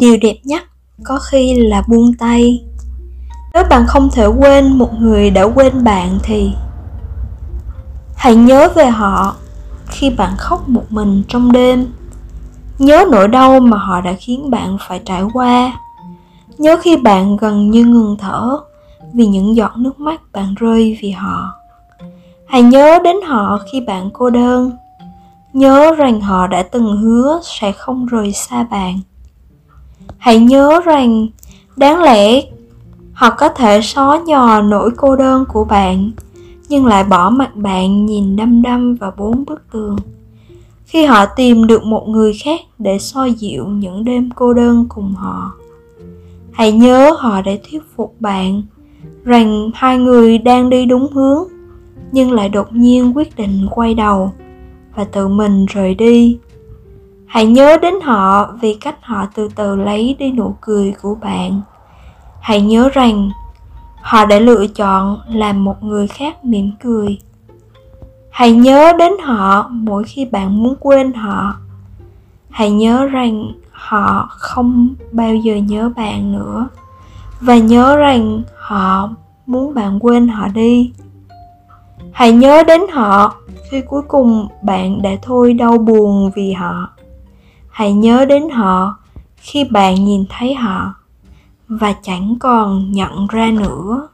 Điều đẹp nhất có khi là buông tay. Nếu bạn không thể quên một người đã quên bạn thì hãy nhớ về họ khi bạn khóc một mình trong đêm. Nhớ nỗi đau mà họ đã khiến bạn phải trải qua. Nhớ khi bạn gần như ngừng thở vì những giọt nước mắt bạn rơi vì họ. Hãy nhớ đến họ khi bạn cô đơn. Nhớ rằng họ đã từng hứa sẽ không rời xa bạn. Hãy nhớ rằng đáng lẽ họ có thể xóa nhòa nỗi cô đơn của bạn, nhưng lại bỏ mặc bạn nhìn đăm đăm vào bốn bức tường khi họ tìm được một người khác để xoa dịu những đêm cô đơn cùng họ. Hãy nhớ họ để thuyết phục bạn rằng hai người đang đi đúng hướng, nhưng lại đột nhiên quyết định quay đầu và tự mình rời đi. Hãy nhớ đến họ vì cách họ từ từ lấy đi nụ cười của bạn. Hãy nhớ rằng họ đã lựa chọn làm một người khác mỉm cười. Hãy nhớ đến họ mỗi khi bạn muốn quên họ. Hãy nhớ rằng họ không bao giờ nhớ bạn nữa, và nhớ rằng họ muốn bạn quên họ đi. Hãy nhớ đến họ khi cuối cùng bạn đã thôi đau buồn vì họ. Hãy nhớ đến họ khi bạn nhìn thấy họ và chẳng còn nhận ra nữa.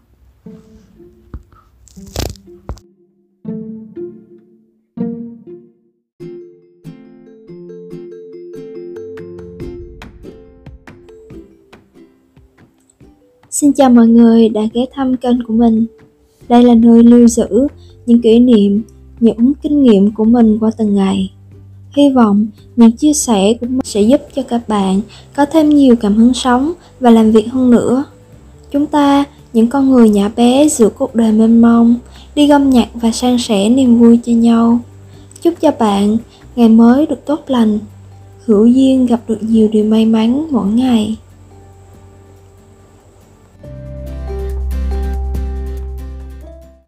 Xin chào mọi người đã ghé thăm kênh của mình. Đây là nơi lưu giữ những kỷ niệm, những kinh nghiệm của mình qua từng ngày. Hy vọng những chia sẻ của mình sẽ giúp cho các bạn có thêm nhiều cảm hứng sống và làm việc hơn nữa. Chúng ta, những con người nhỏ bé giữa cuộc đời mênh mông, đi gom nhặt và san sẻ niềm vui cho nhau. Chúc cho bạn ngày mới được tốt lành, hữu duyên gặp được nhiều điều may mắn mỗi ngày.